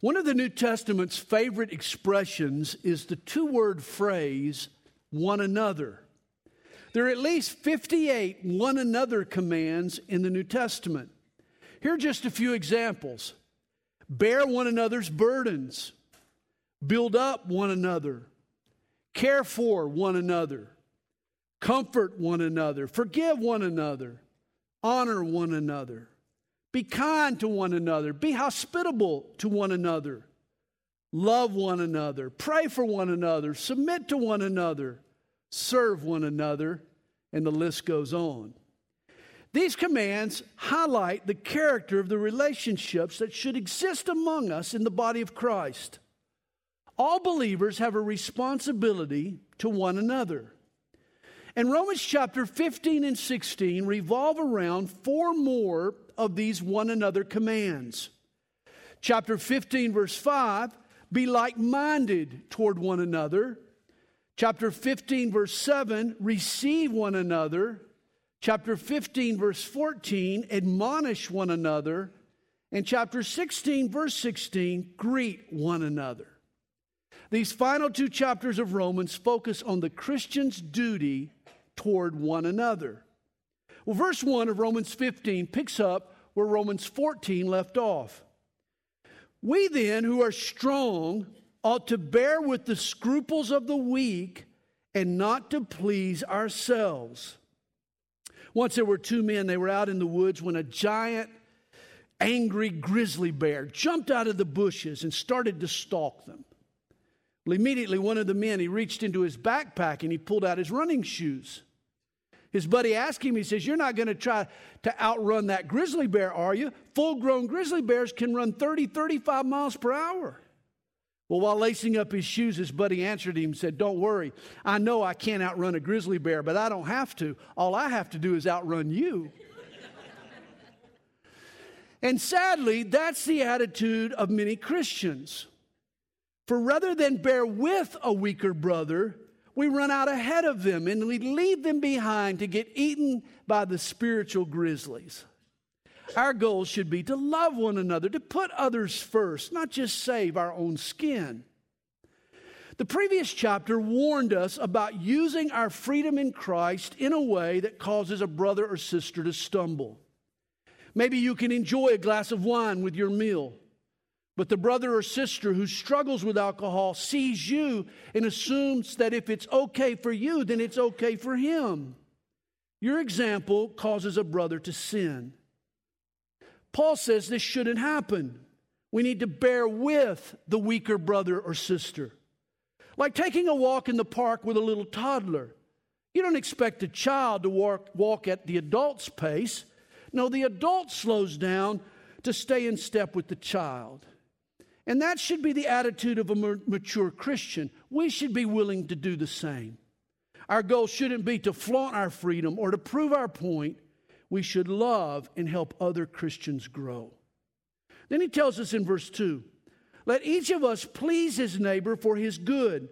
One of the New Testament's favorite expressions is the two-word phrase, one another. There are at least 58 one another commands in the New Testament. Here are just a few examples. Bear one another's burdens. Build up one another. Care for one another. Comfort one another. Forgive one another. Honor one another. Be kind to one another. Be hospitable to one another. Love one another. Pray for one another. Submit to one another. Serve one another. And the list goes on. These commands highlight the character of the relationships that should exist among us in the body of Christ. All believers have a responsibility to one another. And Romans chapter 15 and 16 revolve around four more of these one another commands. Chapter 15, verse 5, be like-minded toward one another. Chapter 15, verse 7, receive one another. Chapter 15, verse 14, admonish one another. And chapter 16, verse 16, greet one another. These final two chapters of Romans focus on the Christian's duty toward one another. Well, verse 1 of Romans 15 picks up where Romans 14 left off. We then who are strong ought to bear with the scruples of the weak and not to please ourselves. Once there were two men, they were out in the woods when a giant, angry grizzly bear jumped out of the bushes and started to stalk them. Well, immediately one of the men, he reached into his backpack and he pulled out his running shoes. His buddy asked him, he says, "You're not going to try to outrun that grizzly bear, are you? Full-grown grizzly bears can run 30, 35 miles per hour. Well, while lacing up his shoes, his buddy answered him and said, "Don't worry, I know I can't outrun a grizzly bear, but I don't have to. All I have to do is outrun you." And sadly, that's the attitude of many Christians. For rather than bear with a weaker brother, we run out ahead of them and we leave them behind to get eaten by the spiritual grizzlies. Our goal should be to love one another, to put others first, not just save our own skin. The previous chapter warned us about using our freedom in Christ in a way that causes a brother or sister to stumble. Maybe you can enjoy a glass of wine with your meal, but the brother or sister who struggles with alcohol sees you and assumes that if it's okay for you, then it's okay for him. Your example causes a brother to sin. Paul says this shouldn't happen. We need to bear with the weaker brother or sister. Like taking a walk in the park with a little toddler. You don't expect a child to walk at the adult's pace. No, the adult slows down to stay in step with the child. And that should be the attitude of a mature Christian. We should be willing to do the same. Our goal shouldn't be to flaunt our freedom or to prove our point. We should love and help other Christians grow. Then he tells us in verse 2, let each of us please his neighbor for his good,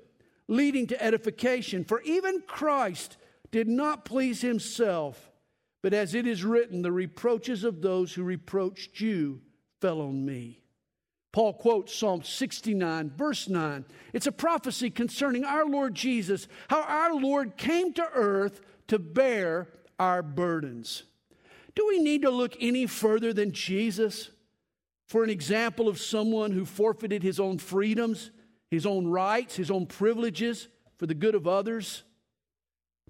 leading to edification. For even Christ did not please himself, but as it is written, the reproaches of those who reproached you fell on me. Paul quotes Psalm 69, verse 9. It's a prophecy concerning our Lord Jesus, how our Lord came to earth to bear our burdens. Do we need to look any further than Jesus for an example of someone who forfeited his own freedoms, his own rights, his own privileges for the good of others?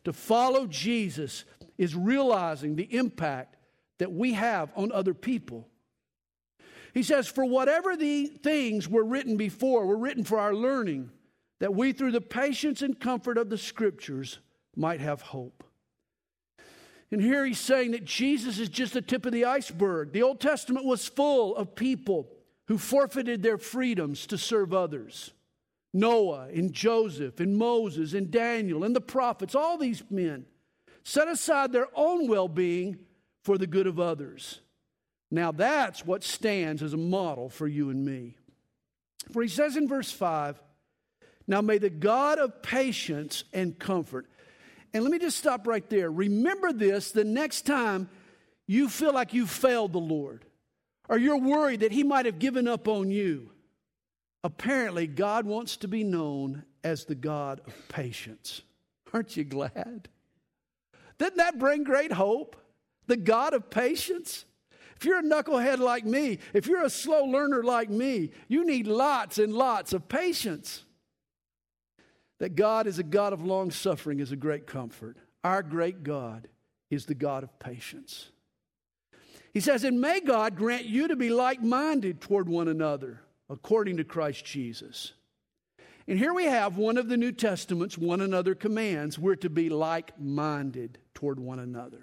To follow Jesus is realizing the impact that we have on other people. He says, for whatever the things were written before were written for our learning, that we through the patience and comfort of the Scriptures might have hope. And here he's saying that Jesus is just the tip of the iceberg. The Old Testament was full of people who forfeited their freedoms to serve others. Noah and Joseph and Moses and Daniel and the prophets, all these men set aside their own well-being for the good of others. Now that's what stands as a model for you and me. For he says in verse 5, now may the God of patience and comfort. And let me just stop right there. Remember this the next time you feel like you failed the Lord, or you're worried that he might have given up on you. Apparently, God wants to be known as the God of patience. Aren't you glad? Doesn't that bring great hope? The God of patience? If you're a knucklehead like me, if you're a slow learner like me, you need lots and lots of patience. That God is a God of long suffering is a great comfort. Our great God is the God of patience. He says, and may God grant you to be like-minded toward one another according to Christ Jesus. And here we have one of the New Testament's one another commands. We're to be like-minded toward one another.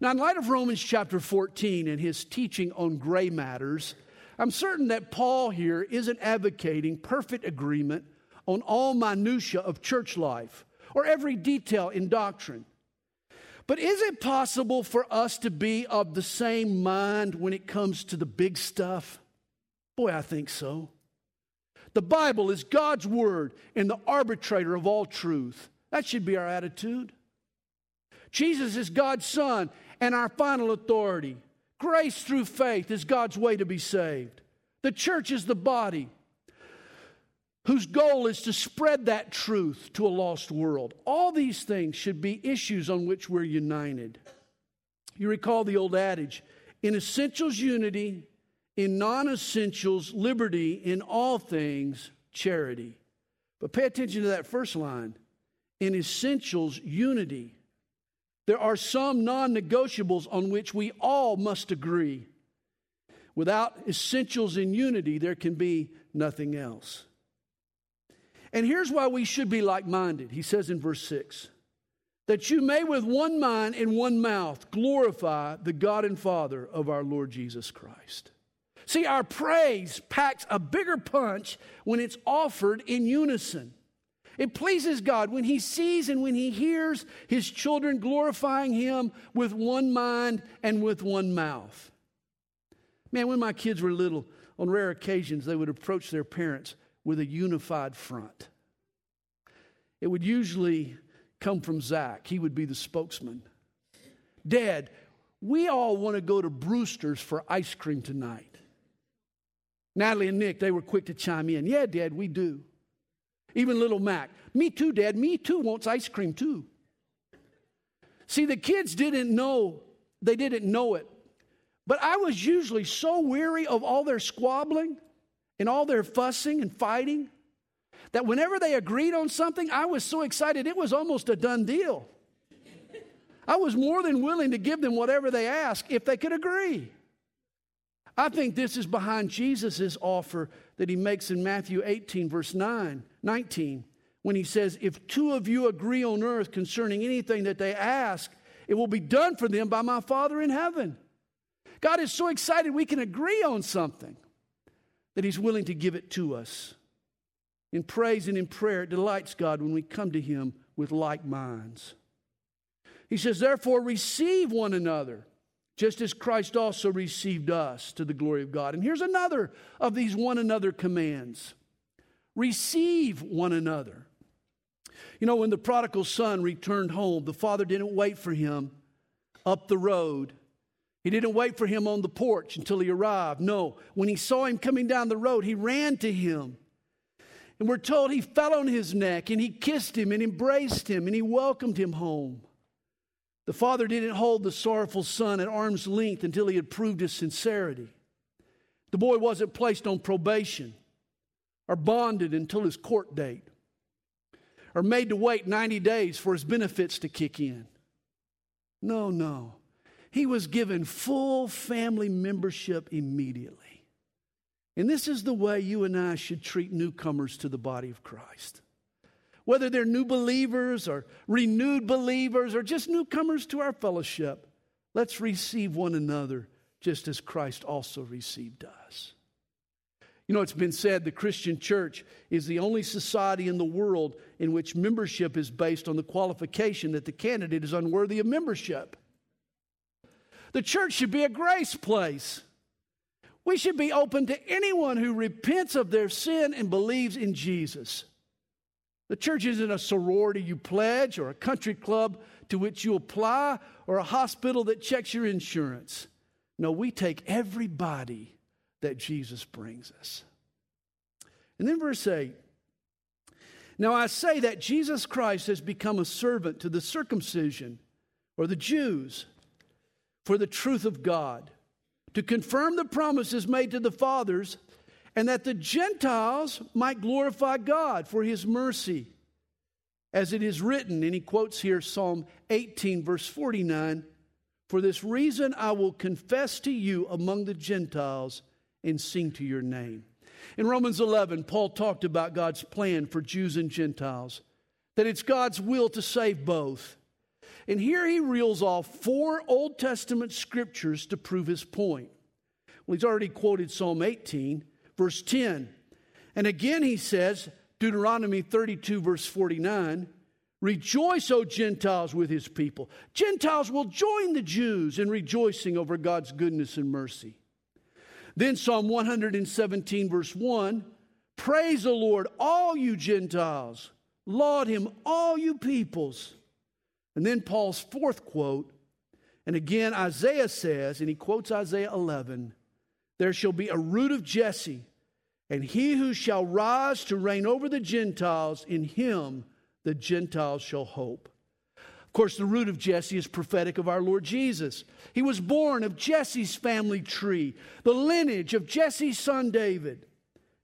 Now, in light of Romans chapter 14 and his teaching on gray matters, I'm certain that Paul here isn't advocating perfect agreement on all minutiae of church life or every detail in doctrine. But is it possible for us to be of the same mind when it comes to the big stuff? Boy, I think so. The Bible is God's word and the arbitrator of all truth. That should be our attitude. Jesus is God's Son and our final authority. Grace through faith is God's way to be saved. The church is the body whose goal is to spread that truth to a lost world. All these things should be issues on which we're united. You recall the old adage, in essentials unity, in non-essentials liberty, in all things charity. But pay attention to that first line, in essentials unity. There are some non-negotiables on which we all must agree. Without essentials in unity, there can be nothing else. And here's why we should be like-minded. He says in verse 6, that you may with one mind and one mouth glorify the God and Father of our Lord Jesus Christ. See, our praise packs a bigger punch when it's offered in unison. It pleases God when he sees and when he hears his children glorifying him with one mind and with one mouth. Man, when my kids were little, on rare occasions, they would approach their parents with a unified front. It would usually come from Zach. He would be the spokesman. Dad, we all want to go to Brewster's for ice cream tonight. Natalie and Nick, they were quick to chime in. Yeah, Dad, we do. Even little Mac, me too, Dad, me too wants ice cream too. See, the kids didn't know it. But I was usually so weary of all their squabbling and all their fussing and fighting that whenever they agreed on something, I was so excited it was almost a done deal. I was more than willing to give them whatever they asked if they could agree. I think this is behind Jesus' offer that he makes in Matthew 18, verse 19, when he says, if two of you agree on earth concerning anything that they ask, it will be done for them by my Father in heaven. God is so excited we can agree on something that he's willing to give it to us. In praise and in prayer, it delights God when we come to him with like minds. He says, therefore, receive one another, just as Christ also received us to the glory of God. And here's another of these one another commands. Receive one another. You know, when the prodigal son returned home, the father didn't wait for him up the road. He didn't wait for him on the porch until he arrived. No, when he saw him coming down the road, he ran to him. And we're told he fell on his neck and he kissed him and embraced him and he welcomed him home. The father didn't hold the sorrowful son at arm's length until he had proved his sincerity. The boy wasn't placed on probation or bonded until his court date or made to wait 90 days for his benefits to kick in. No. He was given full family membership immediately. And this is the way you and I should treat newcomers to the body of Christ. Whether they're new believers or renewed believers or just newcomers to our fellowship, let's receive one another just as Christ also received us. You know, it's been said the Christian church is the only society in the world in which membership is based on the qualification that the candidate is unworthy of membership. The church should be a grace place. We should be open to anyone who repents of their sin and believes in Jesus. The church isn't a sorority you pledge or a country club to which you apply or a hospital that checks your insurance. No, we take everybody that Jesus brings us. And then verse 8. Now I say that Jesus Christ has become a servant to the circumcision, or the Jews, for the truth of God, to confirm the promises made to the fathers, and that the Gentiles might glorify God for his mercy, as it is written. And he quotes here Psalm 18, verse 49, for this reason I will confess to you among the Gentiles and sing to your name. In Romans 11, Paul talked about God's plan for Jews and Gentiles, that it's God's will to save both. And here he reels off 4 Old Testament scriptures to prove his point. Well, he's already quoted Psalm 18, verse 10. And again he says, Deuteronomy 32, verse 49, rejoice, O Gentiles, with his people. Gentiles will join the Jews in rejoicing over God's goodness and mercy. Then Psalm 117, verse 1, praise the Lord, all you Gentiles. Laud him, all you peoples. And then Paul's 4th quote, and again Isaiah says, and he quotes Isaiah 11, there shall be a root of Jesse, and he who shall rise to reign over the Gentiles, in him the Gentiles shall hope. Of course, the root of Jesse is prophetic of our Lord Jesus. He was born of Jesse's family tree, the lineage of Jesse's son David.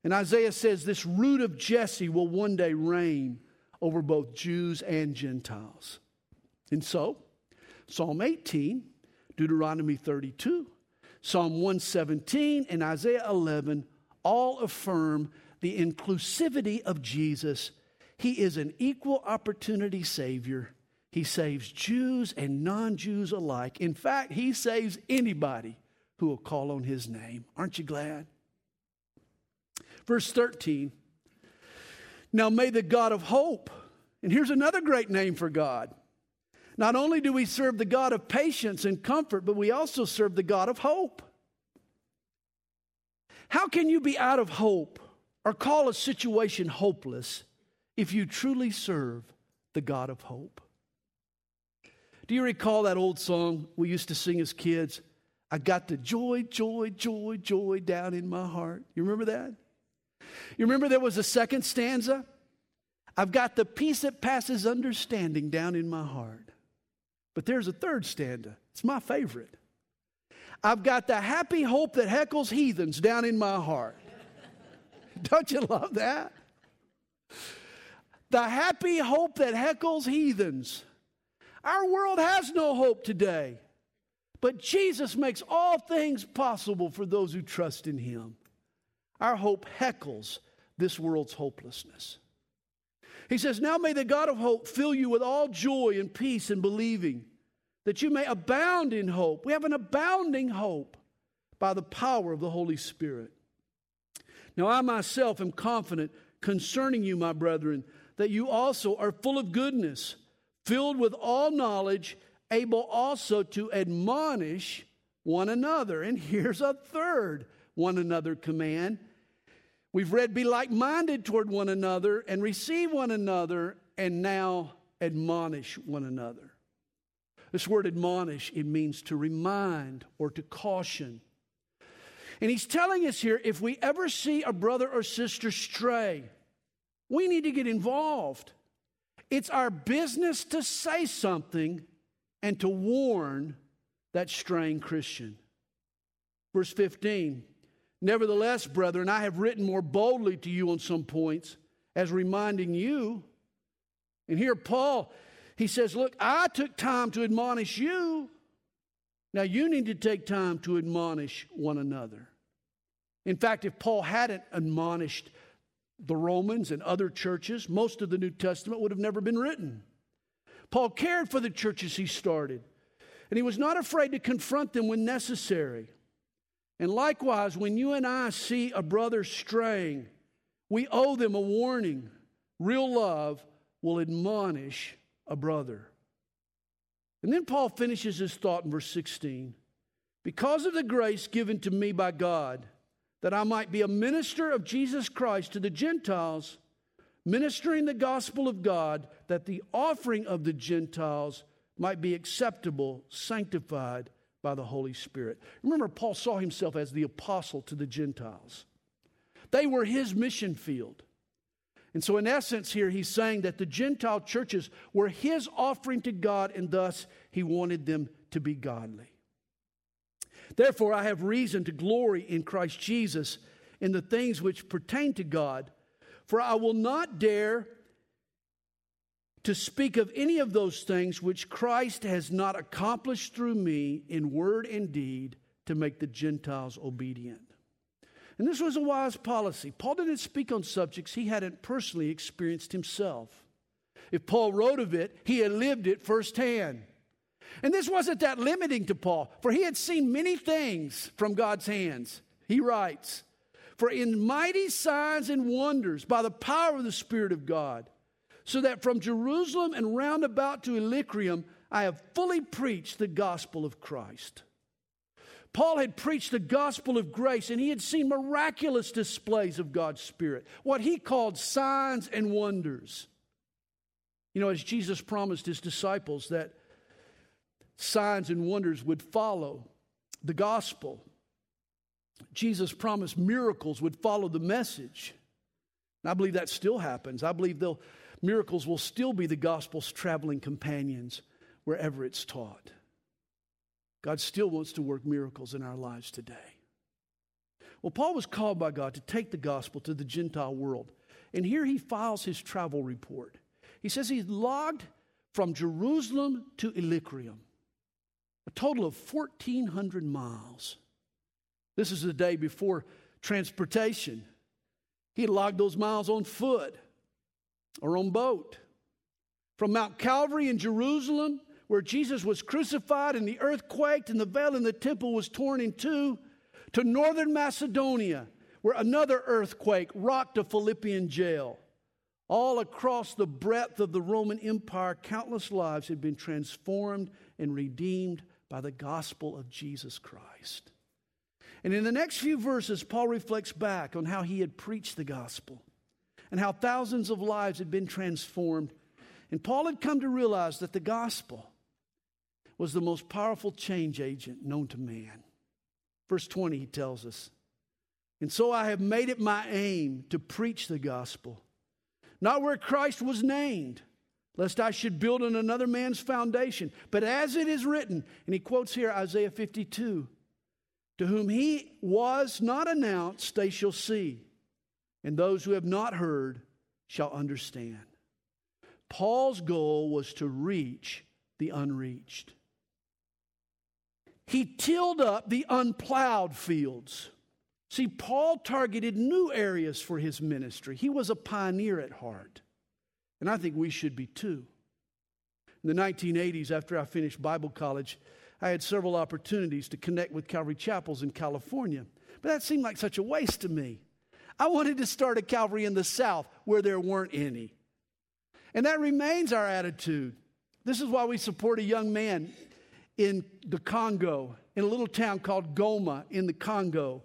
And Isaiah says this root of Jesse will one day reign over both Jews and Gentiles. And so, Psalm 18, Deuteronomy 32, Psalm 117, and Isaiah 11 all affirm the inclusivity of Jesus. He is an equal opportunity Savior. He saves Jews and non-Jews alike. In fact, he saves anybody who will call on his name. Aren't you glad? Verse 13, now may the God of hope, and here's another great name for God. Not only do we serve the God of patience and comfort, but we also serve the God of hope. How can you be out of hope or call a situation hopeless if you truly serve the God of hope? Do you recall that old song we used to sing as kids? I got the joy, joy, joy, joy down in my heart. You remember that? You remember there was a second stanza? I've got the peace that passes understanding down in my heart. But there's a third stanza. It's my favorite. I've got the happy hope that heckles heathens down in my heart. Don't you love that? The happy hope that heckles heathens. Our world has no hope today. But Jesus makes all things possible for those who trust in him. Our hope heckles this world's hopelessness. He says, now may the God of hope fill you with all joy and peace in believing, that you may abound in hope. We have an abounding hope by the power of the Holy Spirit. Now I myself am confident concerning you, my brethren, that you also are full of goodness, filled with all knowledge, able also to admonish one another. And here's a third one another command. We've read, be like-minded toward one another and receive one another and now admonish one another. This word admonish, it means to remind or to caution. And he's telling us here, if we ever see a brother or sister stray, we need to get involved. It's our business to say something and to warn that straying Christian. Verse 15, nevertheless, brethren, I have written more boldly to you on some points as reminding you. And here Paul, he says, look, I took time to admonish you. Now you need to take time to admonish one another. In fact, if Paul hadn't admonished the Romans and other churches, most of the New Testament would have never been written. Paul cared for the churches he started, and he was not afraid to confront them when necessary. And likewise, when you and I see a brother straying, we owe them a warning. Real love will admonish a brother. And then Paul finishes his thought in verse 16. Because of the grace given to me by God, that I might be a minister of Jesus Christ to the Gentiles, ministering the gospel of God, that the offering of the Gentiles might be acceptable, sanctified by the Holy Spirit. Remember, Paul saw himself as the apostle to the Gentiles. They were his mission field. And so in essence here, he's saying that the Gentile churches were his offering to God, and thus he wanted them to be godly. Therefore, I have reason to glory in Christ Jesus in the things which pertain to God, for I will not dare to speak of any of those things which Christ has not accomplished through me in word and deed to make the Gentiles obedient. And this was a wise policy. Paul didn't speak on subjects he hadn't personally experienced himself. If Paul wrote of it, he had lived it firsthand. And this wasn't that limiting to Paul, for he had seen many things from God's hands. He writes, "For in mighty signs and wonders by the power of the Spirit of God, so that from Jerusalem and round about to Illyricum, I have fully preached the gospel of Christ." Paul had preached the gospel of grace, and he had seen miraculous displays of God's Spirit, what he called signs and wonders. You know, as Jesus promised his disciples that signs and wonders would follow the gospel, Jesus promised miracles would follow the message. And I believe that still happens. I believe miracles will still be the gospel's traveling companions wherever it's taught. God still wants to work miracles in our lives today. Well, Paul was called by God to take the gospel to the Gentile world. And here he files his travel report. He says he's logged from Jerusalem to Illyricum, a total of 1,400 miles. This is the day before transportation. He logged those miles on foot or on boat. From Mount Calvary in Jerusalem, where Jesus was crucified and the earth quaked and the veil in the temple was torn in two, to northern Macedonia, where another earthquake rocked a Philippian jail. All across the breadth of the Roman Empire, countless lives had been transformed and redeemed by the gospel of Jesus Christ. And in the next few verses, Paul reflects back on how he had preached the gospel and how thousands of lives had been transformed. And Paul had come to realize that the gospel was the most powerful change agent known to man. Verse 20, he tells us, "And so I have made it my aim to preach the gospel, not where Christ was named, lest I should build on another man's foundation, but as it is written," and he quotes here Isaiah 52, "to whom he was not announced, they shall see. And those who have not heard shall understand." Paul's goal was to reach the unreached. He tilled up the unplowed fields. See, Paul targeted new areas for his ministry. He was a pioneer at heart. And I think we should be too. In the 1980s, after I finished Bible college, I had several opportunities to connect with Calvary Chapels in California. But that seemed like such a waste to me. I wanted to start a Calvary in the South where there weren't any. And that remains our attitude. This is why we support a young man in the Congo, in a little town called Goma in the Congo.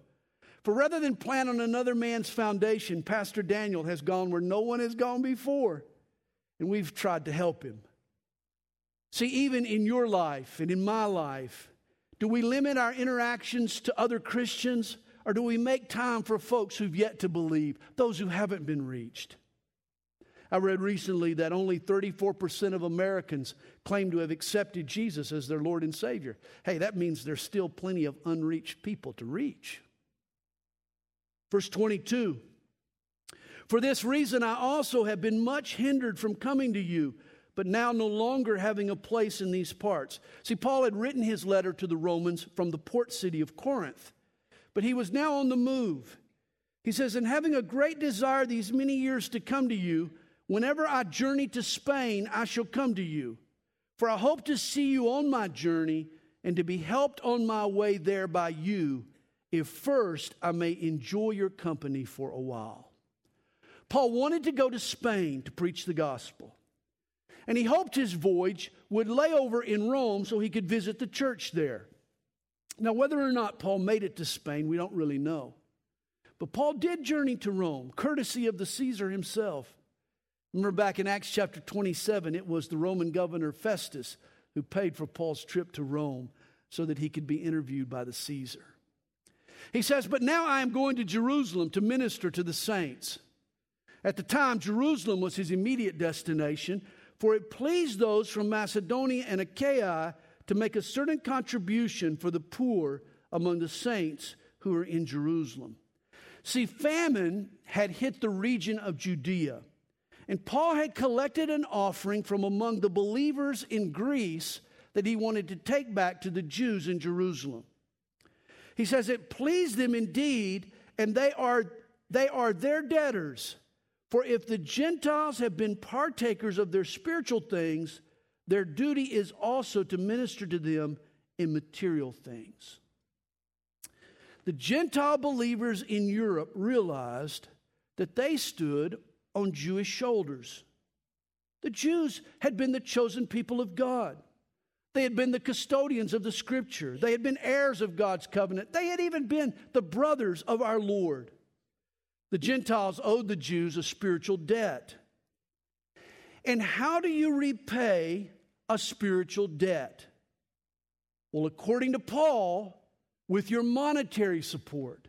For rather than plan on another man's foundation, Pastor Daniel has gone where no one has gone before. And we've tried to help him. See, even in your life and in my life, do we limit our interactions to other Christians? Or do we make time for folks who've yet to believe, those who haven't been reached? I read recently that only 34% of Americans claim to have accepted Jesus as their Lord and Savior. Hey, that means there's still plenty of unreached people to reach. Verse 22, "For this reason I also have been much hindered from coming to you, but now no longer having a place in these parts." See, Paul had written his letter to the Romans from the port city of Corinth. But he was now on the move. He says, "And having a great desire these many years to come to you, whenever I journey to Spain, I shall come to you. For I hope to see you on my journey and to be helped on my way there by you, if first I may enjoy your company for a while." Paul wanted to go to Spain to preach the gospel. And he hoped his voyage would lay over in Rome so he could visit the church there. Now, whether or not Paul made it to Spain, we don't really know. But Paul did journey to Rome, courtesy of the Caesar himself. Remember back in Acts chapter 27, it was the Roman governor Festus who paid for Paul's trip to Rome so that he could be interviewed by the Caesar. He says, but now I am going to Jerusalem to minister to the saints. At the time, Jerusalem was his immediate destination, for it pleased those from Macedonia and Achaia to make a certain contribution for the poor among the saints who are in Jerusalem. See, famine had hit the region of Judea, and Paul had collected an offering from among the believers in Greece that he wanted to take back to the Jews in Jerusalem. He says, it pleased them indeed, and they are their debtors. For if the Gentiles have been partakers of their spiritual things, their duty is also to minister to them in material things. The Gentile believers in Europe realized that they stood on Jewish shoulders. The Jews had been the chosen people of God. They had been the custodians of the Scripture. They had been heirs of God's covenant. They had even been the brothers of our Lord. The Gentiles owed the Jews a spiritual debt. And how do you repay a spiritual debt? Well, according to Paul, with your monetary support.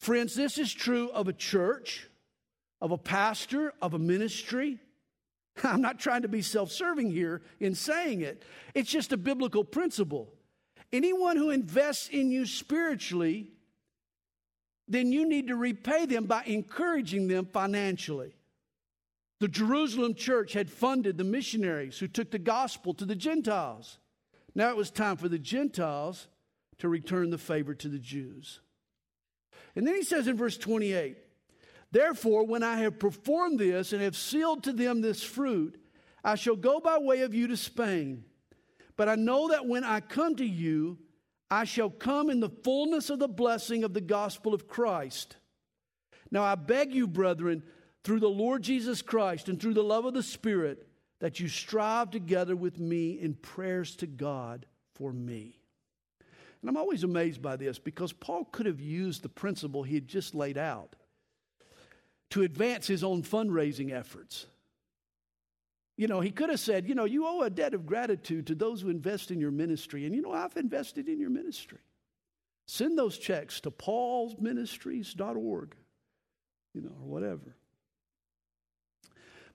Friends, this is true of a church, of a pastor, of a ministry. I'm not trying to be self-serving here in saying it. It's just a biblical principle. Anyone who invests in you spiritually, then you need to repay them by encouraging them financially. The Jerusalem church had funded the missionaries who took the gospel to the Gentiles. Now it was time for the Gentiles to return the favor to the Jews. And then he says in verse 28, therefore, when I have performed this and have sealed to them this fruit, I shall go by way of you to Spain. But I know that when I come to you, I shall come in the fullness of the blessing of the gospel of Christ. Now I beg you, brethren, through the Lord Jesus Christ and through the love of the Spirit, that you strive together with me in prayers to God for me. And I'm always amazed by this, because Paul could have used the principle he had just laid out to advance his own fundraising efforts. You know, he could have said, you know, you owe a debt of gratitude to those who invest in your ministry. And, you know, I've invested in your ministry. Send those checks to paulsministries.org, you know, or whatever.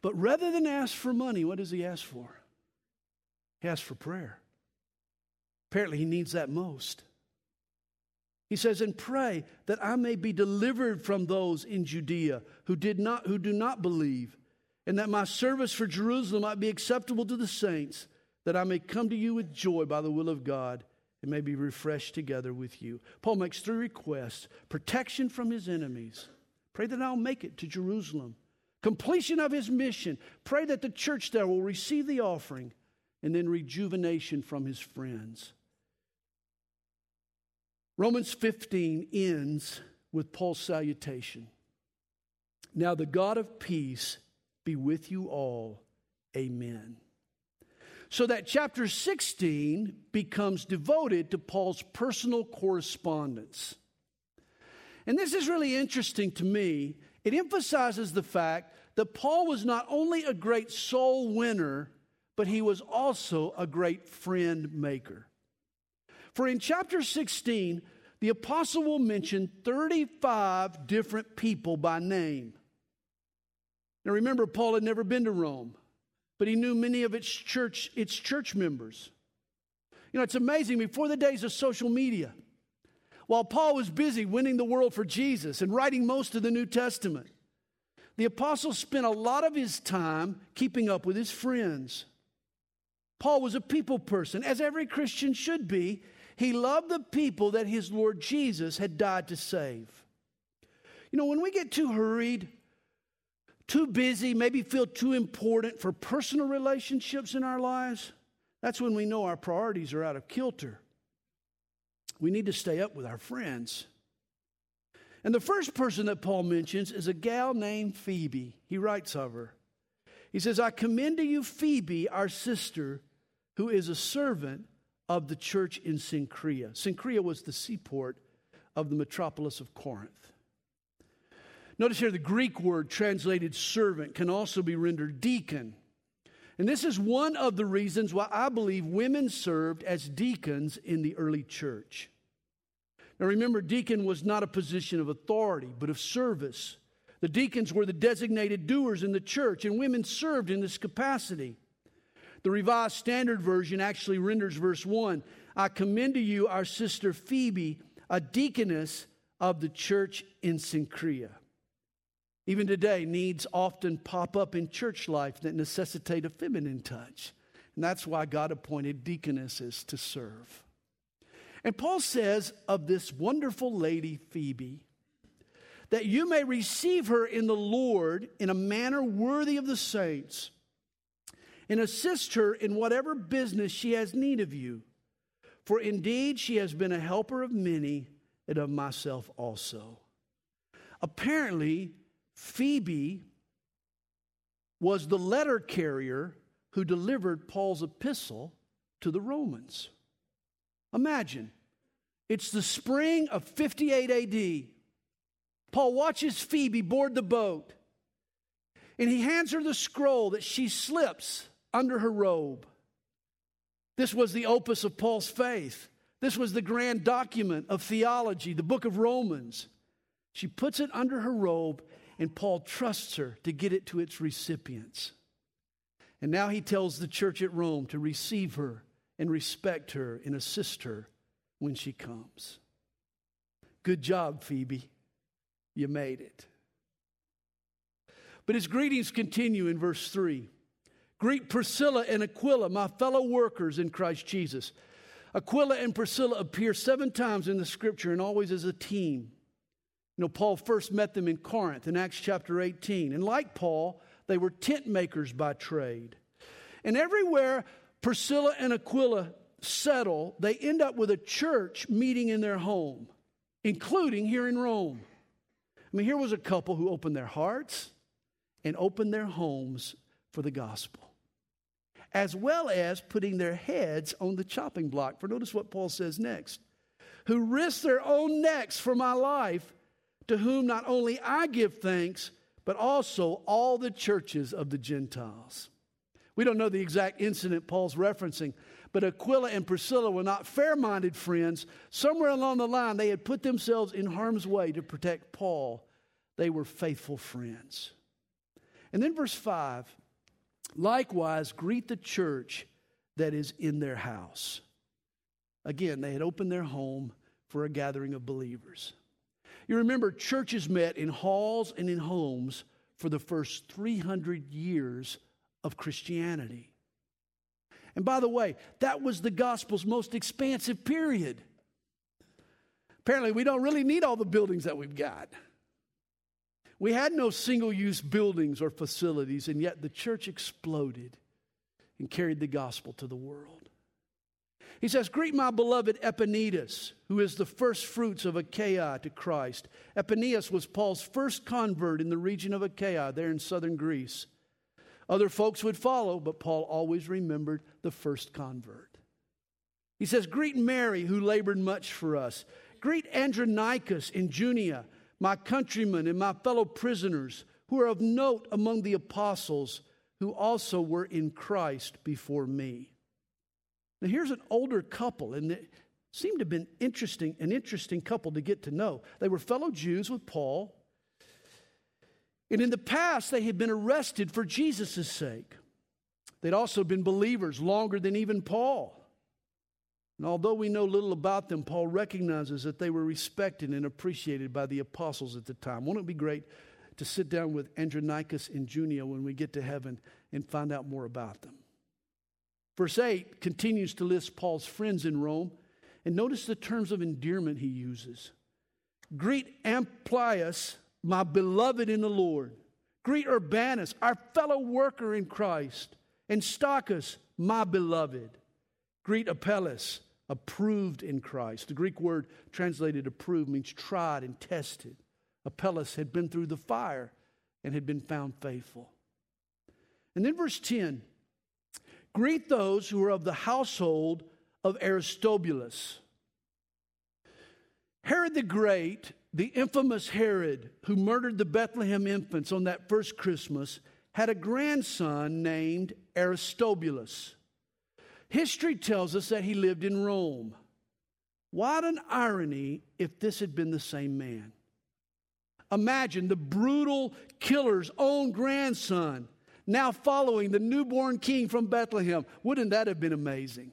But rather than ask for money, what does he ask for? He asks for prayer. Apparently, he needs that most. He says, and pray that I may be delivered from those in Judea who do not believe, and that my service for Jerusalem might be acceptable to the saints, that I may come to you with joy by the will of God and may be refreshed together with you. Paul makes three requests: protection from his enemies, pray that I'll make it to Jerusalem; completion of his mission, pray that the church there will receive the offering; and then rejuvenation from his friends. Romans 15 ends with Paul's salutation. Now the God of peace be with you all. Amen. So that chapter 16 becomes devoted to Paul's personal correspondence. And this is really interesting to me. It emphasizes the fact that Paul was not only a great soul winner, but he was also a great friend maker. For in chapter 16, the apostle will mention 35 different people by name. Now remember, Paul had never been to Rome, but he knew many of its church members. You know, it's amazing, before the days of social media, while Paul was busy winning the world for Jesus and writing most of the New Testament, the apostle spent a lot of his time keeping up with his friends. Paul was a people person, as every Christian should be. He loved the people that his Lord Jesus had died to save. You know, when we get too hurried, too busy, maybe feel too important for personal relationships in our lives, that's when we know our priorities are out of kilter. We need to stay up with our friends. And the first person that Paul mentions is a gal named Phoebe. He writes of her. He says, I commend to you Phoebe, our sister, who is a servant of the church in Cenchrea. Cenchrea was the seaport of the metropolis of Corinth. Notice here the Greek word translated servant can also be rendered deacon. And this is one of the reasons why I believe women served as deacons in the early church. Now remember, deacon was not a position of authority, but of service. The deacons were the designated doers in the church, and women served in this capacity. The Revised Standard Version actually renders verse 1, "I commend to you our sister Phoebe, a deaconess of the church in Cenchrea." Even today, needs often pop up in church life that necessitate a feminine touch. And that's why God appointed deaconesses to serve. And Paul says of this wonderful lady, Phoebe, that you may receive her in the Lord in a manner worthy of the saints, and assist her in whatever business she has need of you. For indeed, she has been a helper of many, and of myself also. Apparently, Phoebe was the letter carrier who delivered Paul's epistle to the Romans. Imagine, it's the spring of 58 AD. Paul watches Phoebe board the boat, and he hands her the scroll that she slips under her robe. This was the opus of Paul's faith. This was the grand document of theology, the book of Romans. She puts it under her robe, and Paul trusts her to get it to its recipients. And now he tells the church at Rome to receive her and respect her and assist her when she comes. Good job, Phoebe. You made it. But his greetings continue in verse 3. "Greet Priscilla and Aquila, my fellow workers in Christ Jesus." Aquila and Priscilla appear 7 times in the Scripture and always as a team. You know, Paul first met them in Corinth in Acts chapter 18. And like Paul, they were tent makers by trade. And everywhere Priscilla and Aquila settle, they end up with a church meeting in their home, including here in Rome. I mean, here was a couple who opened their hearts and opened their homes for the gospel, as well as putting their heads on the chopping block. For notice what Paul says next. "Who risked their own necks for my life, to whom not only I give thanks, but also all the churches of the Gentiles." We don't know the exact incident Paul's referencing, but Aquila and Priscilla were not fair-minded friends. Somewhere along the line, they had put themselves in harm's way to protect Paul. They were faithful friends. And then verse 5, "Likewise, greet the church that is in their house." Again, they had opened their home for a gathering of believers. You remember, churches met in halls and in homes for the first 300 years of Christianity. And by the way, that was the gospel's most expansive period. Apparently, we don't really need all the buildings that we've got. We had no single-use buildings or facilities, and yet the church exploded and carried the gospel to the world. He says, "Greet my beloved Epaphras, who is the first fruits of Achaia to Christ." Epaphras was Paul's first convert in the region of Achaia, there in southern Greece. Other folks would follow, but Paul always remembered the first convert. He says, "Greet Mary, who labored much for us. Greet Andronicus and Junia, my countrymen and my fellow prisoners, who are of note among the apostles, who also were in Christ before me." Now, here's an older couple, and it seemed to have been an interesting couple to get to know. They were fellow Jews with Paul, and in the past, they had been arrested for Jesus' sake. They'd also been believers longer than even Paul. And although we know little about them, Paul recognizes that they were respected and appreciated by the apostles at the time. Won't it be great to sit down with Andronicus and Junia when we get to heaven and find out more about them? Verse 8 continues to list Paul's friends in Rome, and notice the terms of endearment he uses. "Greet Amplius, my beloved in the Lord. Greet Urbanus, our fellow worker in Christ, and Stachys, my beloved. Greet Apelles, approved in Christ." The Greek word translated approved means tried and tested. Apelles had been through the fire and had been found faithful. And then verse 10, "Greet those who are of the household of Aristobulus." Herod the Great, the infamous Herod who murdered the Bethlehem infants on that first Christmas, had a grandson named Aristobulus. History tells us that he lived in Rome. What an irony if this had been the same man. Imagine the brutal killer's own grandson now following the newborn king from Bethlehem. Wouldn't that have been amazing?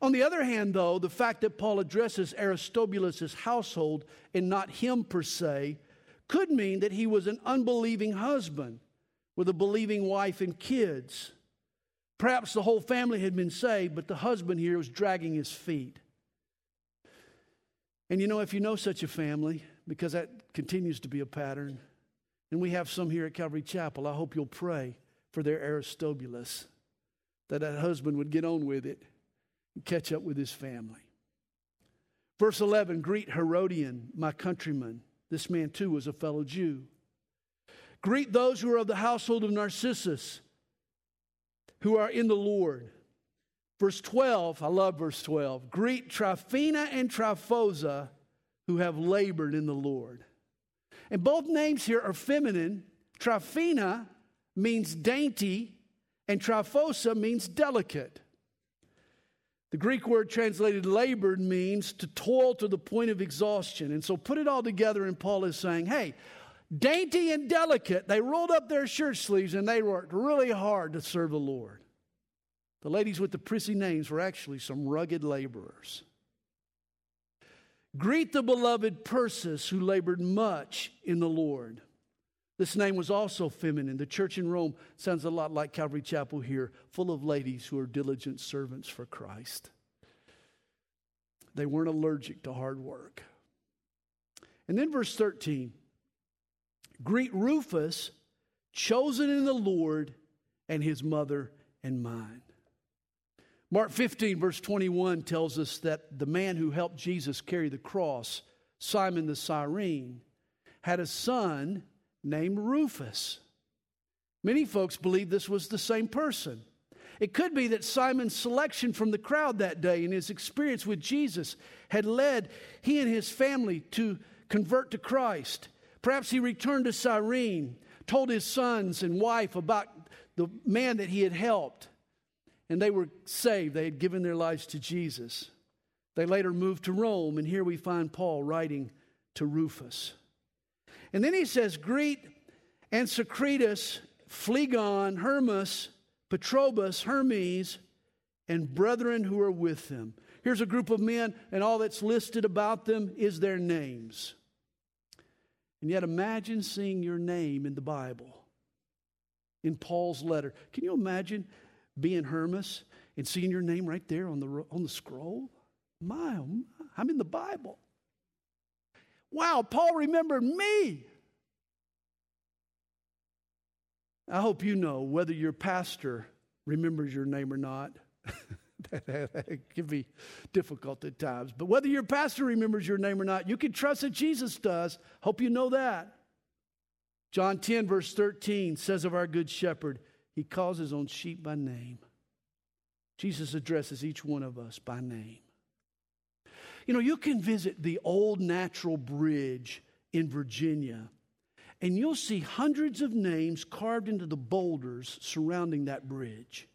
On the other hand, though, the fact that Paul addresses Aristobulus' household and not him per se could mean that he was an unbelieving husband with a believing wife and kids. Perhaps the whole family had been saved, but the husband here was dragging his feet. And you know, if you know such a family, because that continues to be a pattern, and we have some here at Calvary Chapel, I hope you'll pray for their Aristobulus, that husband would get on with it and catch up with his family. Verse 11, greet Herodian, my countryman. This man too was a fellow Jew. Greet those who are of the household of Narcissus, who are in the Lord. Verse 12, I love verse 12. Greet Tryphena and Tryphosa, who have labored in the Lord. And both names here are feminine. Tryphena means dainty, and Tryphosa means delicate. The Greek word translated labored means to toil to the point of exhaustion. And so put it all together, and Paul is saying, hey, dainty and delicate, they rolled up their shirt sleeves and they worked really hard to serve the Lord. The ladies with the prissy names were actually some rugged laborers. Greet the beloved Persis, who labored much in the Lord. This name was also feminine. The church in Rome sounds a lot like Calvary Chapel here, full of ladies who are diligent servants for Christ. They weren't allergic to hard work. And then verse 13, greet Rufus, chosen in the Lord, and his mother and mine. Mark 15, verse 21 tells us that the man who helped Jesus carry the cross, Simon the Cyrene, had a son named Rufus. Many folks believe this was the same person. It could be that Simon's selection from the crowd that day and his experience with Jesus had led he and his family to convert to Christ. Perhaps he returned to Cyrene, told his sons and wife about the man that he had helped, and they were saved. They had given their lives to Jesus. They later moved to Rome, and here we find Paul writing to Rufus. And then he says, greet Ansicritus, Phlegon, Hermas, Patrobas, Hermes, and brethren who are with them. Here's a group of men, and all that's listed about them is their names. And yet imagine seeing your name in the Bible, in Paul's letter. Can you imagine being Hermas and seeing your name right there on the scroll? My, oh my, I'm in the Bible. Wow, Paul remembered me. I hope you know whether your pastor remembers your name or not. That can be difficult at times. But whether your pastor remembers your name or not, you can trust that Jesus does. Hope you know that. John 10, verse 13 says of our good shepherd, he calls his own sheep by name. Jesus addresses each one of us by name. You know, you can visit the old Natural Bridge in Virginia, and you'll see hundreds of names carved into the boulders surrounding that bridge.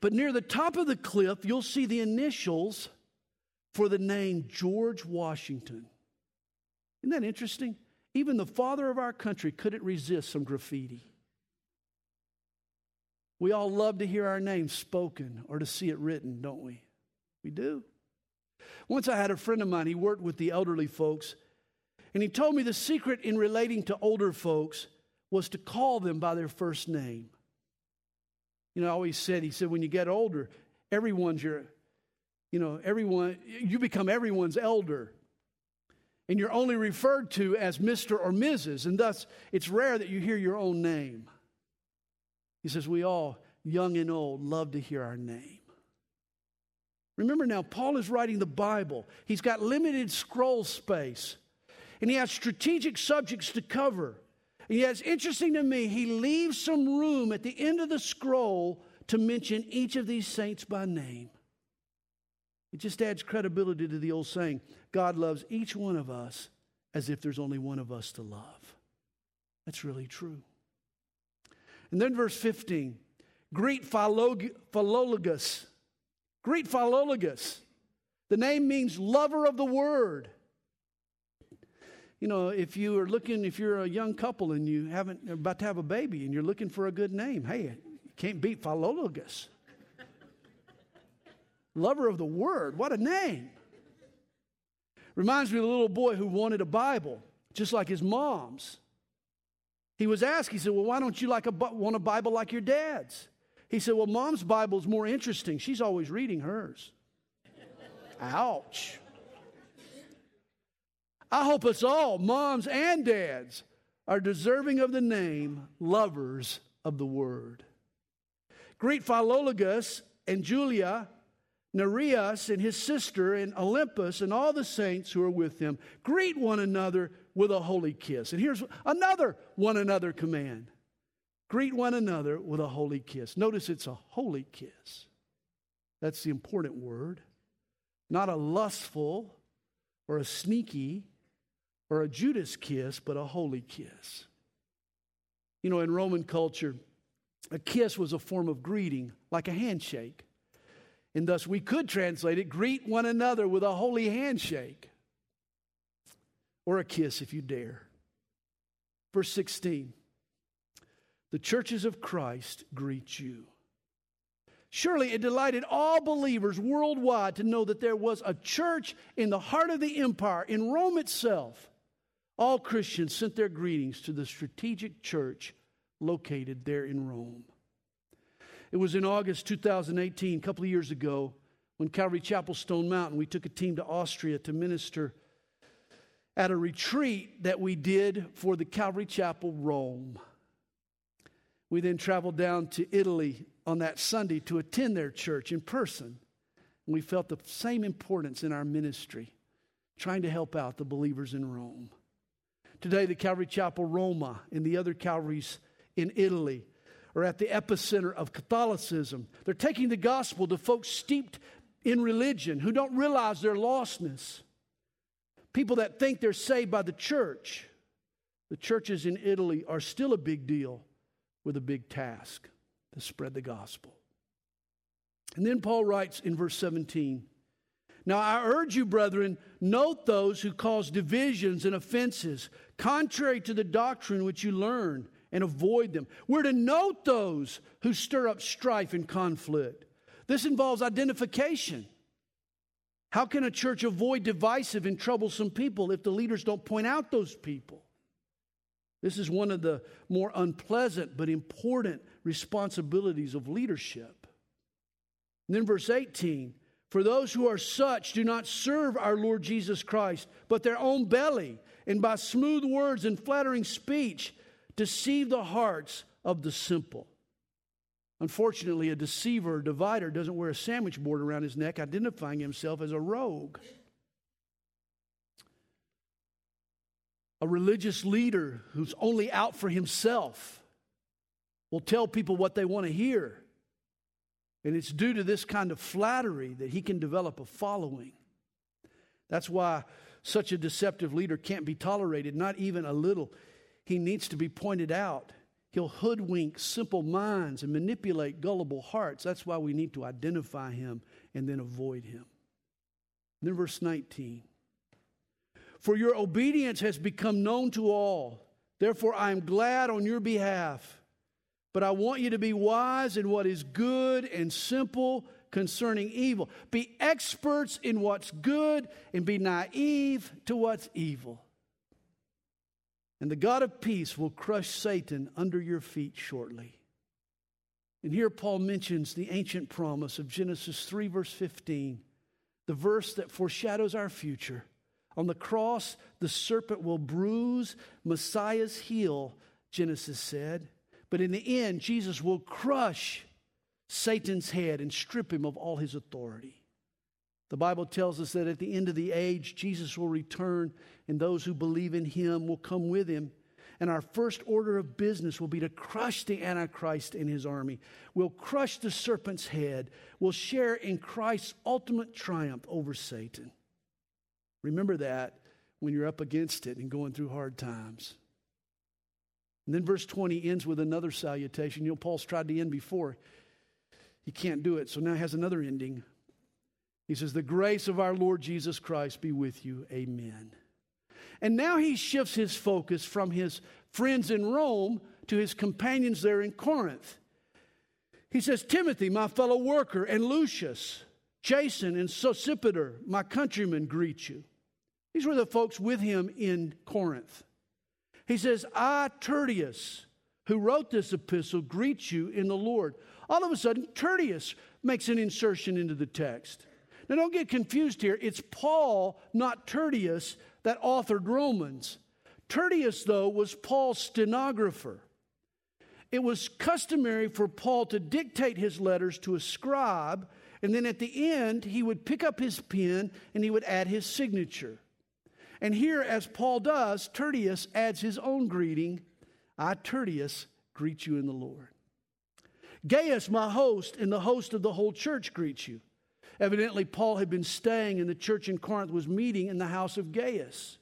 But near the top of the cliff, you'll see the initials for the name George Washington. Isn't that interesting? Even the father of our country couldn't resist some graffiti. We all love to hear our name spoken or to see it written, don't we? We do. Once I had a friend of mine, he worked with the elderly folks, and he told me the secret in relating to older folks was to call them by their first name. You know, I always said, he said, when you get older, you become everyone's elder. And you're only referred to as Mr. or Mrs. And thus, it's rare that you hear your own name. He says, we all, young and old, love to hear our name. Remember now, Paul is writing the Bible. He's got limited scroll space. And he has strategic subjects to cover. And yet, it's interesting to me, he leaves some room at the end of the scroll to mention each of these saints by name. It just adds credibility to the old saying, God loves each one of us as if there's only one of us to love. That's really true. And then verse 15, greet Philologus. Greet Philologus, The name means lover of the word. You know, if you're a young couple and you haven't about to have a baby and you're looking for a good name, hey, you can't beat Philologus. Lover of the word, what a name. Reminds me of the little boy who wanted a Bible, just like his mom's. He was asked, he said, well, why don't you want a Bible like your dad's? He said, well, mom's Bible's more interesting. She's always reading hers. Ouch. I hope us all, moms and dads, are deserving of the name lovers of the word. Greet Philologus and Julia, Nereus and his sister, and Olympus, and all the saints who are with them. Greet one another with a holy kiss. And here's another one another command. Greet one another with a holy kiss. Notice it's a holy kiss. That's the important word. Not a lustful or a sneaky or a Judas kiss, but a holy kiss. You know, in Roman culture, a kiss was a form of greeting, like a handshake. And thus we could translate it, greet one another with a holy handshake. Or a kiss if you dare. Verse 16. The churches of Christ greet you. Surely it delighted all believers worldwide to know that there was a church in the heart of the empire, in Rome itself. All Christians sent their greetings to the strategic church located there in Rome. It was in August 2018, a couple of years ago, when Calvary Chapel Stone Mountain, we took a team to Austria to minister at a retreat that we did for the Calvary Chapel Rome. We then traveled down to Italy on that Sunday to attend their church in person. And we felt the same importance in our ministry, trying to help out the believers in Rome. Today, the Calvary Chapel Roma and the other Calvaries in Italy are at the epicenter of Catholicism. They're taking the gospel to folks steeped in religion who don't realize their lostness. People that think they're saved by the church. The churches in Italy are still a big deal with a big task to spread the gospel. And then Paul writes in verse 17, now I urge you, brethren, note those who cause divisions and offenses, contrary to the doctrine which you learned, and avoid them. We're to note those who stir up strife and conflict. This involves identification. How can a church avoid divisive and troublesome people if the leaders don't point out those people? This is one of the more unpleasant but important responsibilities of leadership. And then verse 18, for those who are such do not serve our Lord Jesus Christ, but their own belly, and by smooth words and flattering speech, deceive the hearts of the simple. Unfortunately, a deceiver or divider doesn't wear a sandwich board around his neck, identifying himself as a rogue. A religious leader who's only out for himself will tell people what they want to hear. And it's due to this kind of flattery that he can develop a following. That's why such a deceptive leader can't be tolerated, not even a little. He needs to be pointed out. He'll hoodwink simple minds and manipulate gullible hearts. That's why we need to identify him and then avoid him. And then verse 19. For your obedience has become known to all. Therefore, I am glad on your behalf. But I want you to be wise in what is good and simple concerning evil. Be experts in what's good and be naive to what's evil. And the God of peace will crush Satan under your feet shortly. And here Paul mentions the ancient promise of Genesis 3, verse 15, the verse that foreshadows our future. On the cross, the serpent will bruise Messiah's heel, Genesis said. But in the end, Jesus will crush Satan's head and strip him of all his authority. The Bible tells us that at the end of the age, Jesus will return, and those who believe in him will come with him. And our first order of business will be to crush the Antichrist and his army. We'll crush the serpent's head. We'll share in Christ's ultimate triumph over Satan. Remember that when you're up against it and going through hard times. And then verse 20 ends with another salutation. You know, Paul's tried to end before. He can't do it, so now he has another ending. He says, the grace of our Lord Jesus Christ be with you. Amen. And now he shifts his focus from his friends in Rome to his companions there in Corinth. He says, Timothy, my fellow worker, and Lucius, Jason, and Sosipater, my countrymen, greet you. These were the folks with him in Corinth. He says, I, Tertius, who wrote this epistle, greet you in the Lord. All of a sudden, Tertius makes an insertion into the text. Now, don't get confused here. It's Paul, not Tertius, that authored Romans. Tertius, though, was Paul's stenographer. It was customary for Paul to dictate his letters to a scribe, and then at the end, he would pick up his pen and he would add his signature. And here, as Paul does, Tertius adds his own greeting. I, Tertius, greet you in the Lord. Gaius, my host, and the host of the whole church greet you. Evidently, Paul had been staying, and the church in Corinth was meeting in the house of Gaius.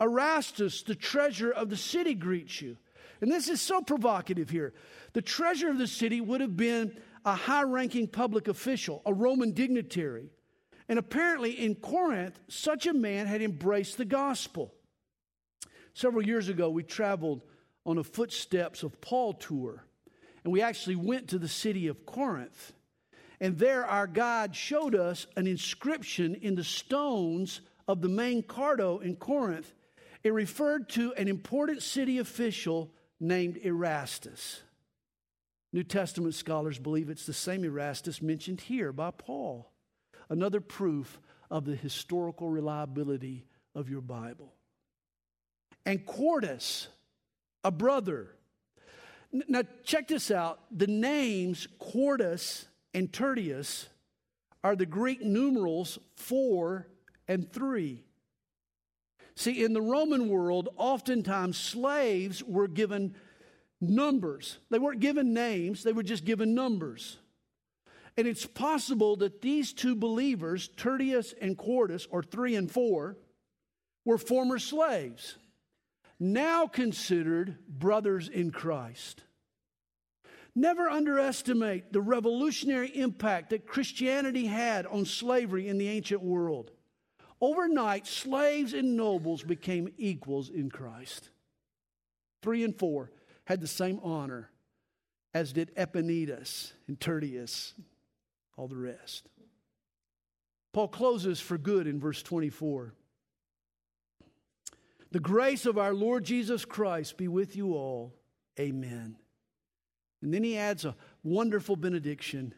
Erastus, the treasurer of the city, greets you. And this is so provocative here. The treasurer of the city would have been a high-ranking public official, a Roman dignitary. And apparently in Corinth, such a man had embraced the gospel. Several years ago, we traveled on a Footsteps of Paul tour, and we actually went to the city of Corinth. And there our guide showed us an inscription in the stones of the main cardo in Corinth. It referred to an important city official named Erastus. New Testament scholars believe it's the same Erastus mentioned here by Paul. Another proof of the historical reliability of your Bible. And Quartus, a brother. Now check this out. The names Quartus and Tertius are the Greek numerals 4 and 3. See, in the Roman world, oftentimes slaves were given numbers. They weren't given names, they were just given numbers. And it's possible that these two believers, Tertius and Quartus, or 3 and 4, were former slaves, now considered brothers in Christ. Never underestimate the revolutionary impact that Christianity had on slavery in the ancient world. Overnight, slaves and nobles became equals in Christ. 3 and 4 had the same honor, as did Epaminondas and Tertius, all the rest. Paul closes for good in verse 24. The grace of our Lord Jesus Christ be with you all. Amen. And then he adds a wonderful benediction.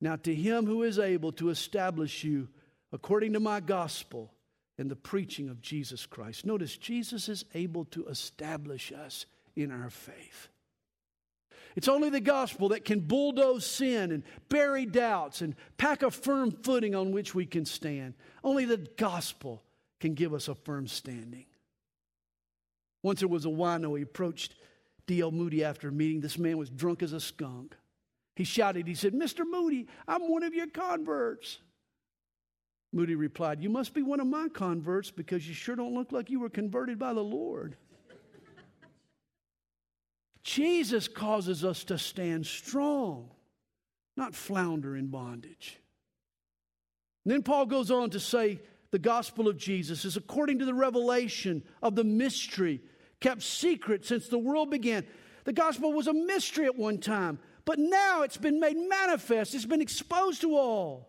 Now to him who is able to establish you according to my gospel and the preaching of Jesus Christ. Notice, Jesus is able to establish us in our faith. It's only the gospel that can bulldoze sin and bury doubts and pack a firm footing on which we can stand. Only the gospel can give us a firm standing. Once there was a wino. He approached D.L. Moody after a meeting. This man was drunk as a skunk. He shouted, he said, Mr. Moody, I'm one of your converts. Moody replied, you must be one of my converts because you sure don't look like you were converted by the Lord. Jesus causes us to stand strong, not flounder in bondage. And then Paul goes on to say the gospel of Jesus is according to the revelation of the mystery kept secret since the world began. The gospel was a mystery at one time, but now it's been made manifest. It's been exposed to all.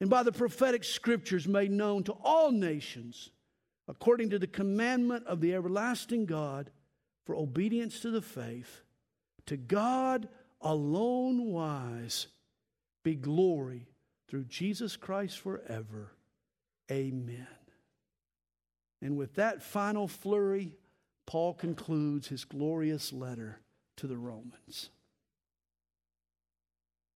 And by the prophetic scriptures made known to all nations, according to the commandment of the everlasting God, for obedience to the faith, to God alone wise, be glory through Jesus Christ forever. Amen. And with that final flurry, Paul concludes his glorious letter to the Romans.